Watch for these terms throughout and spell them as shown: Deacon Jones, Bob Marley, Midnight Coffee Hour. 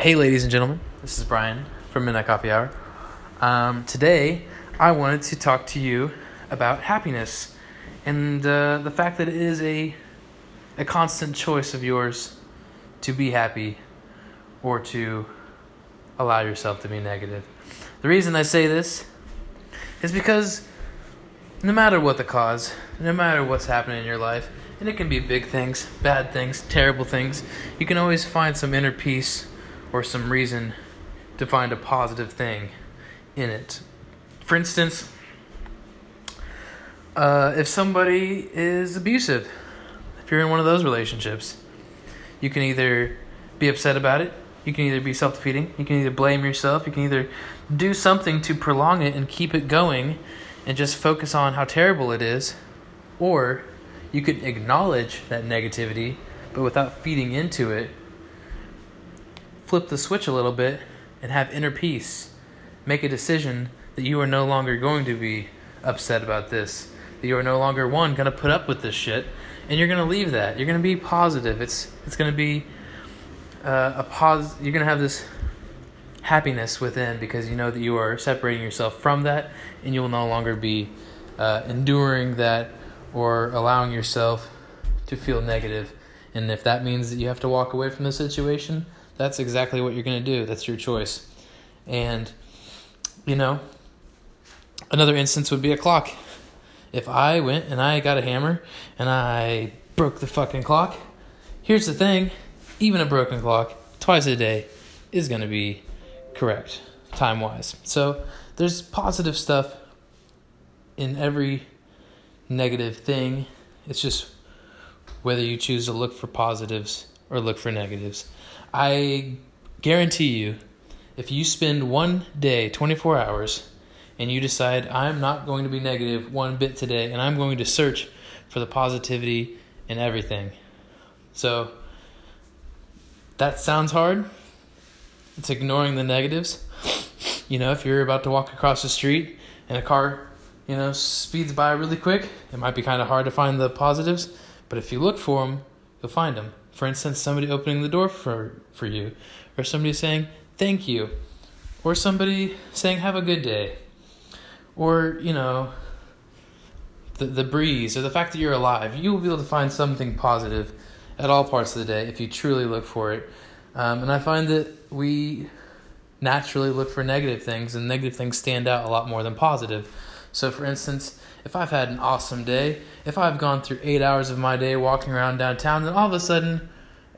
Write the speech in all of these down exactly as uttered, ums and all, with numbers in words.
Hey, ladies and gentlemen, this is Brian from Midnight Coffee Hour. Um, today, I wanted to talk to you about happiness and uh, the fact that it is a a constant choice of yours to be happy or to allow yourself to be negative. The reason I say this is because no matter what the cause, no matter what's happening in your life, and it can be big things, bad things, terrible things, you can always find some inner peace or some reason to find a positive thing in it. For instance, uh, if somebody is abusive, if you're in one of those relationships, you can either be upset about it, you can either be self-defeating, you can either blame yourself, you can either do something to prolong it and keep it going and just focus on how terrible it is, or you could acknowledge that negativity, but without feeding into it, flip the switch a little bit and have inner peace. Make a decision that you are no longer going to be upset about this, that you are no longer, one, going to put up with this shit, and you're going to leave that. You're going to be positive. It's it's going to be uh, a pos. You're going to have this happiness within because you know that you are separating yourself from that, and you will no longer be uh, enduring that or allowing yourself to feel negative. And if that means that you have to walk away from the situation, that's exactly what you're going to do. That's your choice. And, you know, another instance would be a clock. If I went and I got a hammer and I broke the fucking clock, here's the thing, even a broken clock twice a day is going to be correct time-wise. So there's positive stuff in every negative thing. It's just whether you choose to look for positives or look for negatives. I guarantee you, if you spend one day, twenty-four hours, and you decide, I'm not going to be negative one bit today, and I'm going to search for the positivity in everything. So, that sounds hard. It's ignoring the negatives. You know, if you're about to walk across the street, and a car, you know, speeds by really quick, it might be kind of hard to find the positives, but if you look for them, you'll find them. For instance, somebody opening the door for, for you, or somebody saying, thank you, or somebody saying, have a good day, or, you know, the, the breeze, or the fact that you're alive. You will be able to find something positive at all parts of the day if you truly look for it. Um, and I find that we naturally look for negative things, and negative things stand out a lot more than positive. So, for instance, if I've had an awesome day, if I've gone through eight hours of my day walking around downtown, then all of a sudden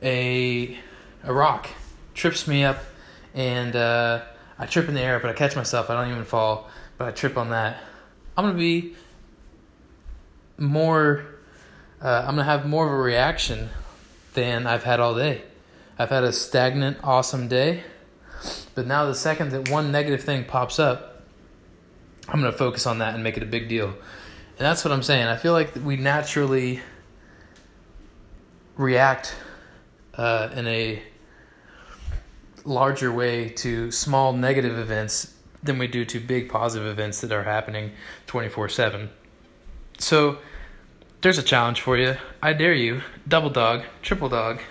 a a rock trips me up, and uh, I trip in the air, but I catch myself. I don't even fall, but I trip on that. I'm going to be more, uh, I'm going to have more of a reaction than I've had all day. I've had a stagnant, awesome day, but now the second that one negative thing pops up, I'm going to focus on that and make it a big deal. And that's what I'm saying. I feel like we naturally react uh, in a larger way to small negative events than we do to big positive events that are happening twenty-four seven. So there's a challenge for you. I dare you, double dog, triple dog,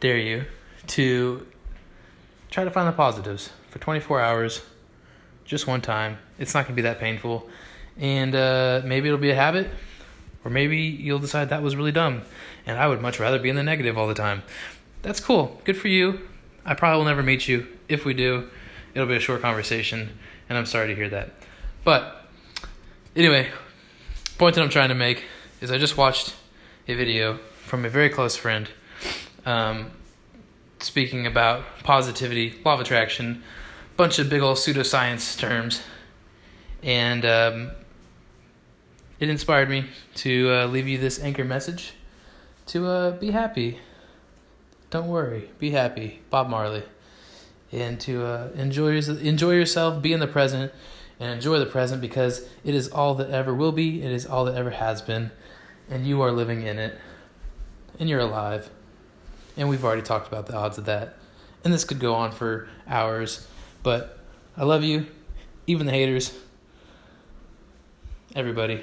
dare you to try to find the positives for twenty-four hours. Just one time. It's not going to be that painful. And uh, maybe it'll be a habit. Or maybe you'll decide that was really dumb, and I would much rather be in the negative all the time. That's cool. Good for you. I probably will never meet you. If we do, it'll be a short conversation, and I'm sorry to hear that. But anyway, the point that I'm trying to make is I just watched a video from a very close friend um, speaking about positivity, law of attraction, bunch of big old pseudoscience terms, and um, it inspired me to uh, leave you this anchor message to uh, be happy. Don't worry, be happy, Bob Marley, and to uh, enjoy enjoy yourself, be in the present, and enjoy the present because it is all that ever will be, it is all that ever has been, and you are living in it, and you're alive, and we've already talked about the odds of that, and this could go on for hours. But I love you, even the haters, everybody.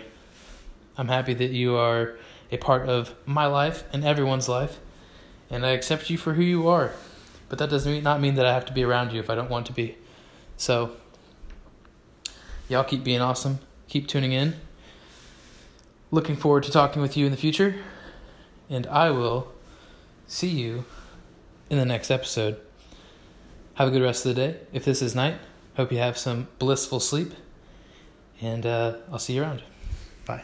I'm happy that you are a part of my life and everyone's life, and I accept you for who you are. But that does not mean that I have to be around you if I don't want to be. So, y'all keep being awesome. Keep tuning in. Looking forward to talking with you in the future. And I will see you in the next episode. Have a good rest of the day. If this is night, hope you have some blissful sleep. And uh, I'll see you around. Bye.